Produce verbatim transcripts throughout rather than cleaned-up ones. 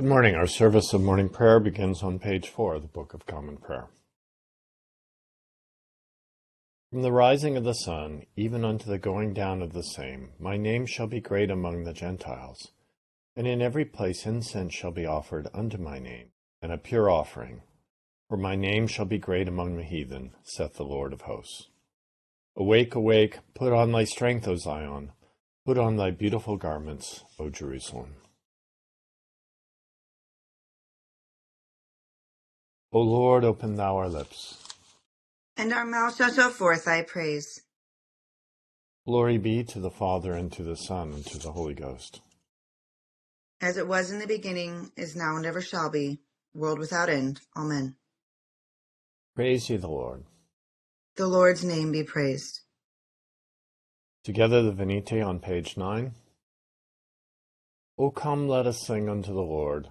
Good morning. Our service of morning prayer begins on page four of the Book of Common Prayer. From the rising of the sun, even unto the going down of the same, my name shall be great among the Gentiles, and in every place incense shall be offered unto my name, and a pure offering. For my name shall be great among the heathen, saith the Lord of hosts. Awake, awake, put on thy strength, O Zion, put on thy beautiful garments, O Jerusalem. O Lord, open thou our lips, and our mouth shall show forth thy praise. Glory be to the Father, and to the Son, and to the Holy Ghost. As it was in the beginning, is now, and ever shall be, world without end. Amen. Praise ye the Lord. The Lord's name be praised. Together the Venite on page nine. O come, let us sing unto the Lord.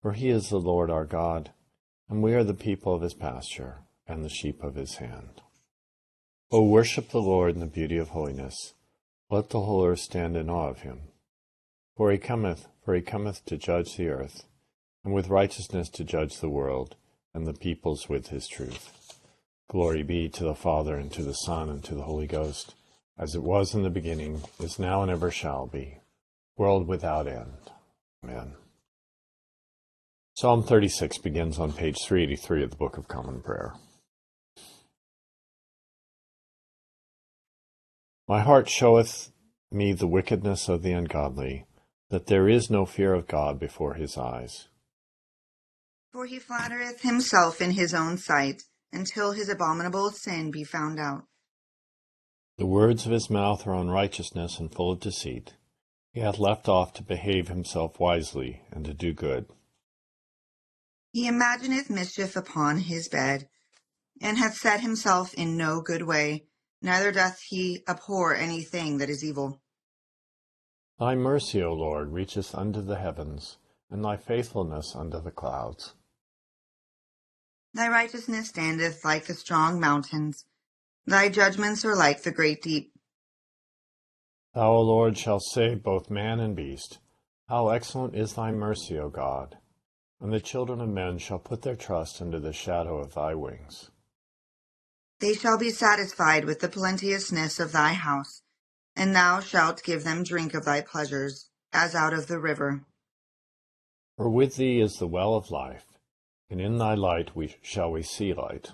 For he is the Lord our God, and we are the people of his pasture, and the sheep of his hand. O worship the Lord in the beauty of holiness. Let the whole earth stand in awe of him. For he cometh, for he cometh to judge the earth, and with righteousness to judge the world, and the peoples with his truth. Glory be to the Father, and to the Son, and to the Holy Ghost, as it was in the beginning, is now, and ever shall be, world without end. Amen. Psalm thirty-six begins on page three eighty-three of the Book of Common Prayer. My heart showeth me the wickedness of the ungodly, that there is no fear of God before his eyes. For he flattereth himself in his own sight, until his abominable sin be found out. The words of his mouth are unrighteousness and full of deceit. He hath left off to behave himself wisely, and to do good. He imagineth mischief upon his bed, and hath set himself in no good way, neither doth he abhor anything that is evil. Thy mercy, O Lord, reacheth unto the heavens, and thy faithfulness unto the clouds. Thy righteousness standeth like the strong mountains, thy judgments are like the great deep. Thou, O Lord, shalt save both man and beast. How excellent is thy mercy, O God! And the children of men shall put their trust under the shadow of thy wings. They shall be satisfied with the plenteousness of thy house, and thou shalt give them drink of thy pleasures, as out of the river. For with thee is the well of life, and in thy light we shall we see light.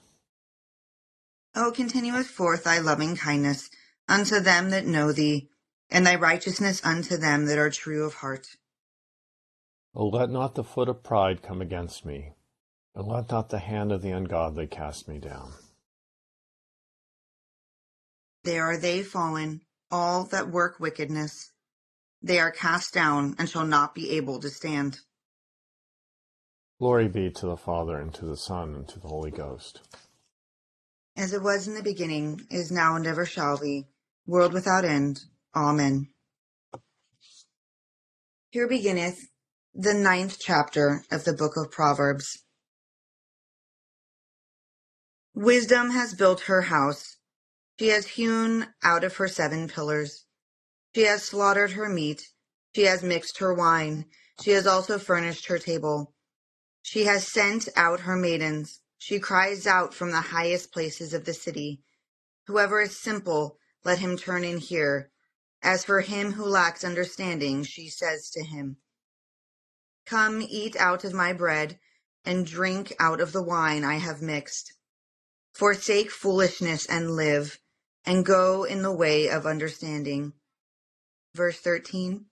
O continueth forth thy loving kindness unto them that know thee, and thy righteousness unto them that are true of heart. O let not the foot of pride come against me, and let not the hand of the ungodly cast me down. There are they fallen, all that work wickedness. They are cast down, and shall not be able to stand. Glory be to the Father, and to the Son, and to the Holy Ghost. As it was in the beginning, is now, and ever shall be, world without end. Amen. Here beginneth the ninth chapter of the Book of Proverbs. Wisdom has built her house. She has hewn out of her seven pillars. She has slaughtered her meat. She has mixed her wine. She has also furnished her table. She has sent out her maidens. She cries out from the highest places of the city. Whoever is simple, let him turn in here. As for him who lacks understanding, she says to him, Come, eat out of my bread, and drink out of the wine I have mixed. Forsake foolishness and live, and go in the way of understanding. Verse thirteen.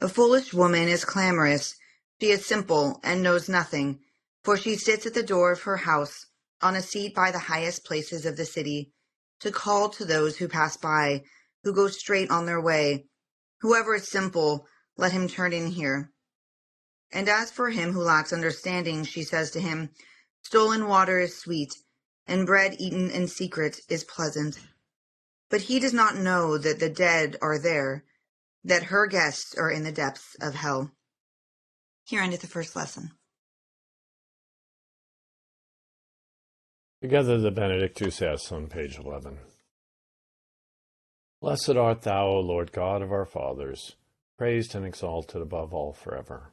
A foolish woman is clamorous. She is simple and knows nothing, for she sits at the door of her house, on a seat by the highest places of the city, to call to those who pass by, who go straight on their way. Whoever is simple, let him turn in here. And as for him who lacks understanding, she says to him, stolen water is sweet, and bread eaten in secret is pleasant. But he does not know that the dead are there, that her guests are in the depths of hell. Here endeth the first lesson. Together the Benedictus S on page eleven. Blessed art thou, O Lord God of our fathers, praised and exalted above all forever.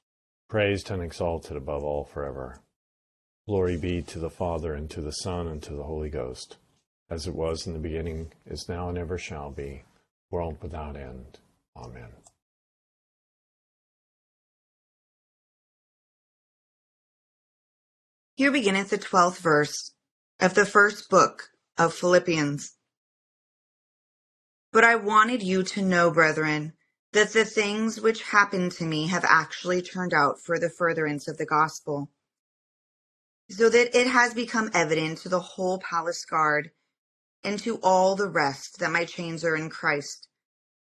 praised and exalted above all forever. Glory be to the Father, and to the Son, and to the Holy Ghost, as it was in the beginning, is now, and ever shall be, world without end. Amen. Here beginneth the twelfth verse of the first book of Philippians. But I wanted you to know, brethren, that the things which happened to me have actually turned out for the furtherance of the gospel, so that it has become evident to the whole palace guard and to all the rest that my chains are in Christ.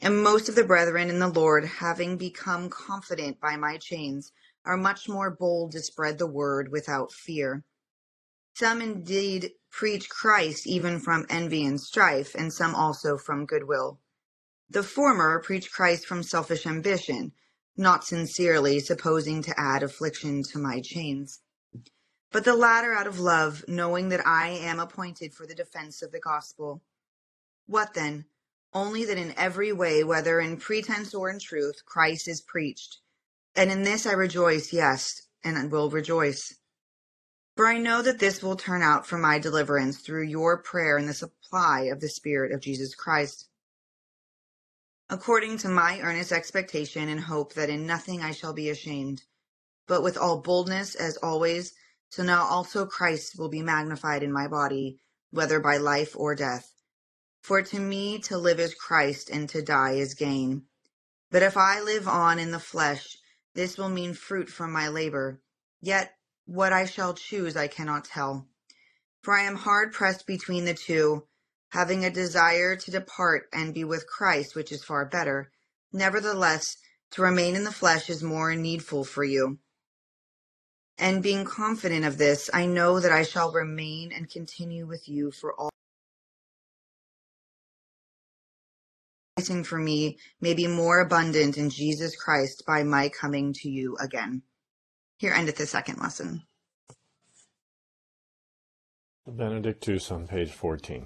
And most of the brethren in the Lord, having become confident by my chains, are much more bold to spread the word without fear. Some indeed preach Christ even from envy and strife, and some also from goodwill. The former preach Christ from selfish ambition, not sincerely, supposing to add affliction to my chains. But the latter out of love, knowing that I am appointed for the defense of the gospel. What then? Only that in every way, whether in pretense or in truth, Christ is preached. And in this I rejoice, yes, and will rejoice. For I know that this will turn out for my deliverance through your prayer and the supply of the Spirit of Jesus Christ, according to my earnest expectation and hope that in nothing I shall be ashamed, but with all boldness as always, till now also Christ will be magnified in my body, whether by life or death. For to me to live is Christ, and to die is gain. But if I live on in the flesh, this will mean fruit from my labor. Yet what I shall choose I cannot tell. For I am hard pressed between the two, having a desire to depart and be with Christ, which is far better. Nevertheless, to remain in the flesh is more needful for you. And being confident of this, I know that I shall remain and continue with you for all for me may be more abundant in Jesus Christ by my coming to you again. Here endeth the second lesson. The Benedictus on page fourteen.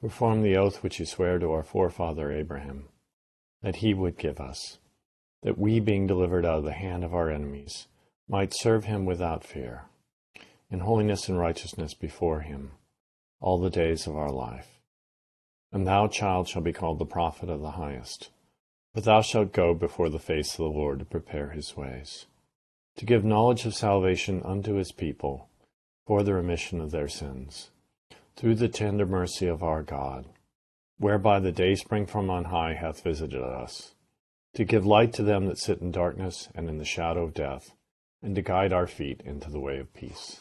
perform the oath which he sware to our forefather Abraham, that he would give us, that we, being delivered out of the hand of our enemies, might serve him without fear, in holiness and righteousness before him, all the days of our life. And thou, child, shalt be called the prophet of the highest, for thou shalt go before the face of the Lord to prepare his ways, to give knowledge of salvation unto his people, for the remission of their sins, through the tender mercy of our God, whereby the dayspring from on high hath visited us, to give light to them that sit in darkness and in the shadow of death, and to guide our feet into the way of peace.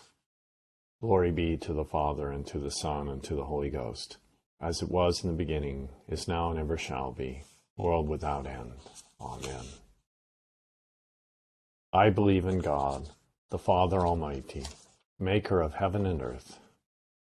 Glory be to the Father, and to the Son, and to the Holy Ghost, as it was in the beginning, is now, and ever shall be, world without end. Amen. I believe in God, the Father Almighty, maker of heaven and earth,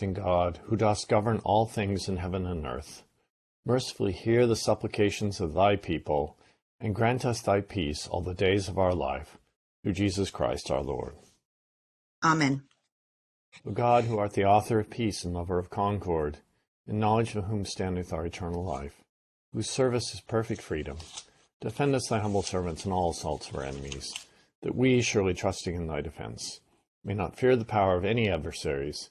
In God, who dost govern all things in heaven and earth, mercifully hear the supplications of thy people, and grant us thy peace all the days of our life, through Jesus Christ our Lord. Amen. O God, who art the author of peace and lover of concord, in knowledge of whom standeth our eternal life, whose service is perfect freedom, defend us thy humble servants in all assaults of our enemies, that we, surely trusting in thy defense, may not fear the power of any adversaries,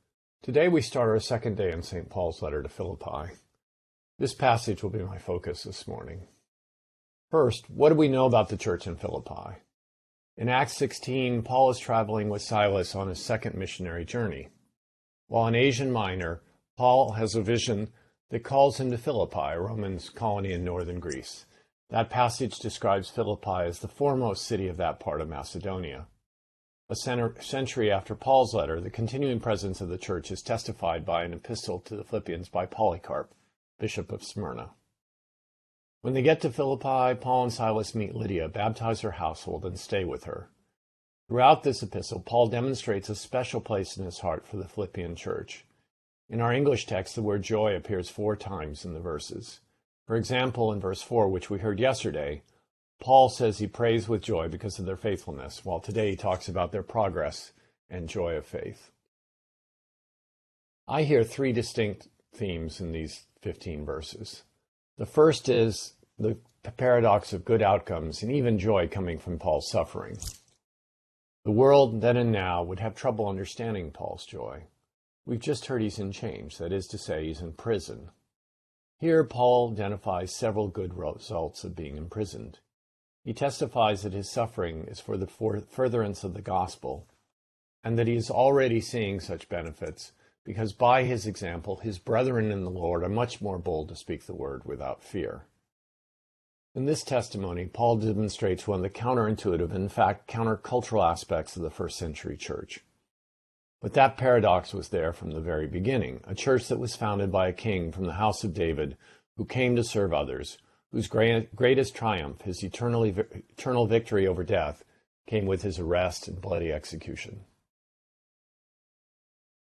Today we start our second day in Saint Paul's letter to Philippi. This passage will be my focus this morning. First, what do we know about the church in Philippi? In Acts sixteen, Paul is traveling with Silas on his second missionary journey. While in Asia Minor, Paul has a vision that calls him to Philippi, a Roman colony in northern Greece. That passage describes Philippi as the foremost city of that part of Macedonia. A century after Paul's letter, the continuing presence of the church is testified by an epistle to the Philippians by Polycarp, Bishop of Smyrna. When they get to Philippi, Paul and Silas meet Lydia, baptize her household, and stay with her. Throughout this epistle, Paul demonstrates a special place in his heart for the Philippian church. In our English text, the word joy appears four times in the verses. For example, in verse four, which we heard yesterday, Paul says he prays with joy because of their faithfulness, while today he talks about their progress and joy of faith. I hear three distinct themes in these fifteen verses. The first is the paradox of good outcomes and even joy coming from Paul's suffering. The world then and now would have trouble understanding Paul's joy. We've just heard he's in chains, that is to say, he's in prison. Here Paul identifies several good results of being imprisoned. He testifies that his suffering is for the furtherance of the gospel, and that he is already seeing such benefits, because by his example his brethren in the Lord are much more bold to speak the word without fear. In this testimony, Paul demonstrates one of the counterintuitive, in fact, countercultural aspects of the first century church. But that paradox was there from the very beginning, a church that was founded by a king from the house of David, who came to serve others, whose greatest triumph, his eternal victory over death, came with his arrest and bloody execution.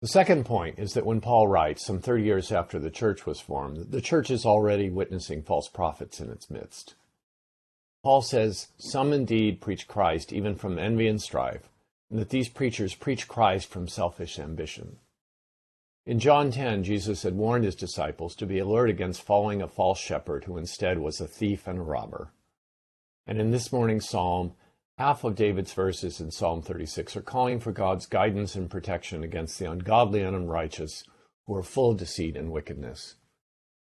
The second point is that when Paul writes, some thirty years after the church was formed, the church is already witnessing false prophets in its midst. Paul says, "Some indeed preach Christ even from envy and strife, and that these preachers preach Christ from selfish ambition." In John ten, Jesus had warned his disciples to be alert against following a false shepherd who instead was a thief and a robber. And in this morning's psalm, half of David's verses in Psalm thirty-six are calling for God's guidance and protection against the ungodly and unrighteous who are full of deceit and wickedness.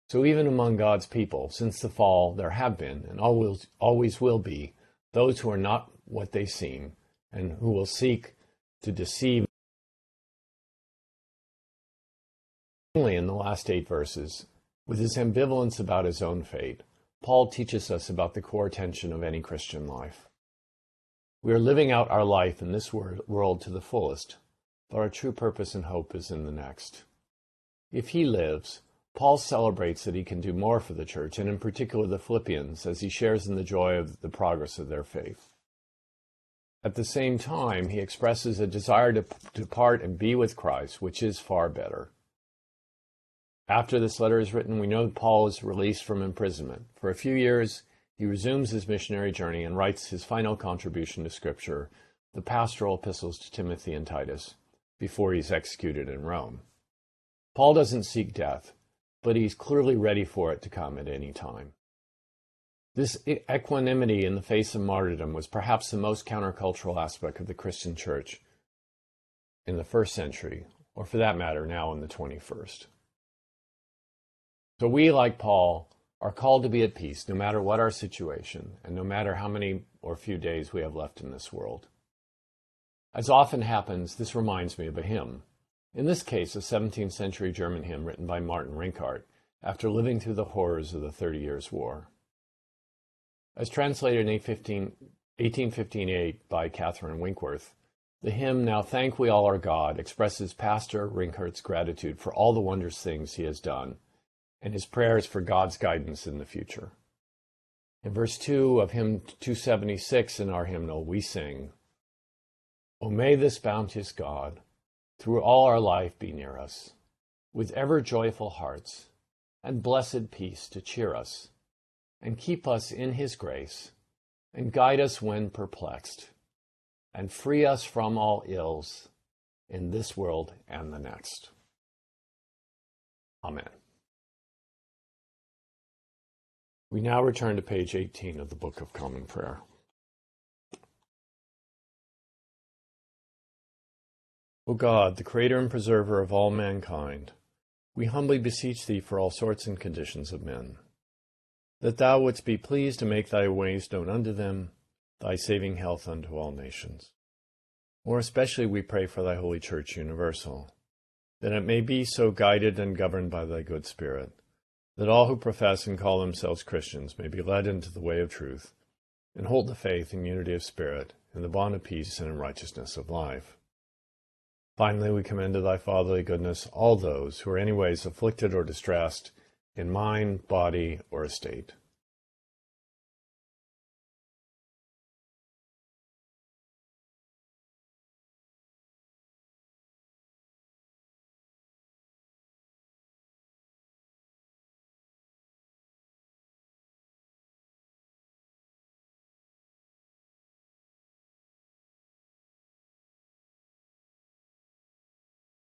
So even among God's people, since the fall, there have been, and always, always will be, those who are not what they seem, and who will seek to deceive Finally, in the last eight verses, with his ambivalence about his own fate, Paul teaches us about the core tension of any Christian life. We are living out our life in this world to the fullest, but our true purpose and hope is in the next. If he lives, Paul celebrates that he can do more for the church, and in particular the Philippians, as he shares in the joy of the progress of their faith. At the same time, he expresses a desire to depart and be with Christ, which is far better. After this letter is written, we know that Paul is released from imprisonment. For a few years, he resumes his missionary journey and writes his final contribution to Scripture, the pastoral epistles to Timothy and Titus, before he's executed in Rome. Paul doesn't seek death, but he's clearly ready for it to come at any time. This equanimity in the face of martyrdom was perhaps the most countercultural aspect of the Christian church in the first century, or for that matter, now in the twenty-first. So we, like Paul, are called to be at peace no matter what our situation and no matter how many or few days we have left in this world. As often happens, this reminds me of a hymn. In this case, a seventeenth century German hymn written by Martin Rinkart after living through the horrors of the Thirty Years' War. As translated in eighteen fifty-eight by Catherine Winkworth, the hymn, "Now Thank We All Our God," expresses Pastor Rinkart's gratitude for all the wondrous things he has done, and his prayers for God's guidance in the future. In verse two of hymn two seventy-six in our hymnal, we sing, "O may this bounteous God through all our life be near us, with ever joyful hearts and blessed peace to cheer us, and keep us in his grace, and guide us when perplexed, and free us from all ills in this world and the next." Amen. We now return to page eighteen of the Book of Common Prayer. O God, the Creator and Preserver of all mankind, we humbly beseech Thee for all sorts and conditions of men, that Thou wouldst be pleased to make Thy ways known unto them, Thy saving health unto all nations. More especially we pray for Thy Holy Church universal, that it may be so guided and governed by Thy good Spirit, that all who profess and call themselves Christians may be led into the way of truth, and hold the faith and unity of spirit, in the bond of peace and in righteousness of life. Finally, we commend to thy fatherly goodness all those who are anyways afflicted or distressed in mind, body, or estate.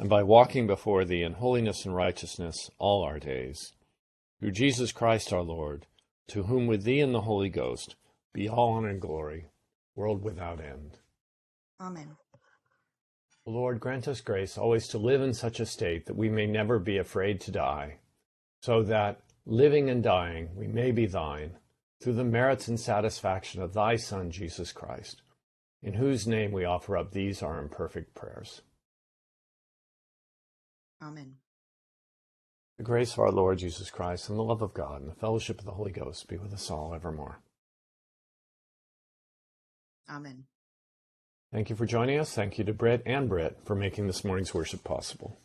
and by walking before thee in holiness and righteousness all our days. Through Jesus Christ our Lord, to whom with thee and the Holy Ghost be all honor and glory, world without end. Amen. O Lord, grant us grace always to live in such a state that we may never be afraid to die, so that, living and dying, we may be thine, through the merits and satisfaction of thy Son, Jesus Christ, in whose name we offer up these our imperfect prayers. Amen. The grace of our Lord Jesus Christ, and the love of God, and the fellowship of the Holy Ghost be with us all evermore. Amen. Thank you for joining us. Thank you to Brett and Britt for making this morning's worship possible.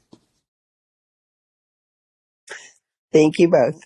Thank you both.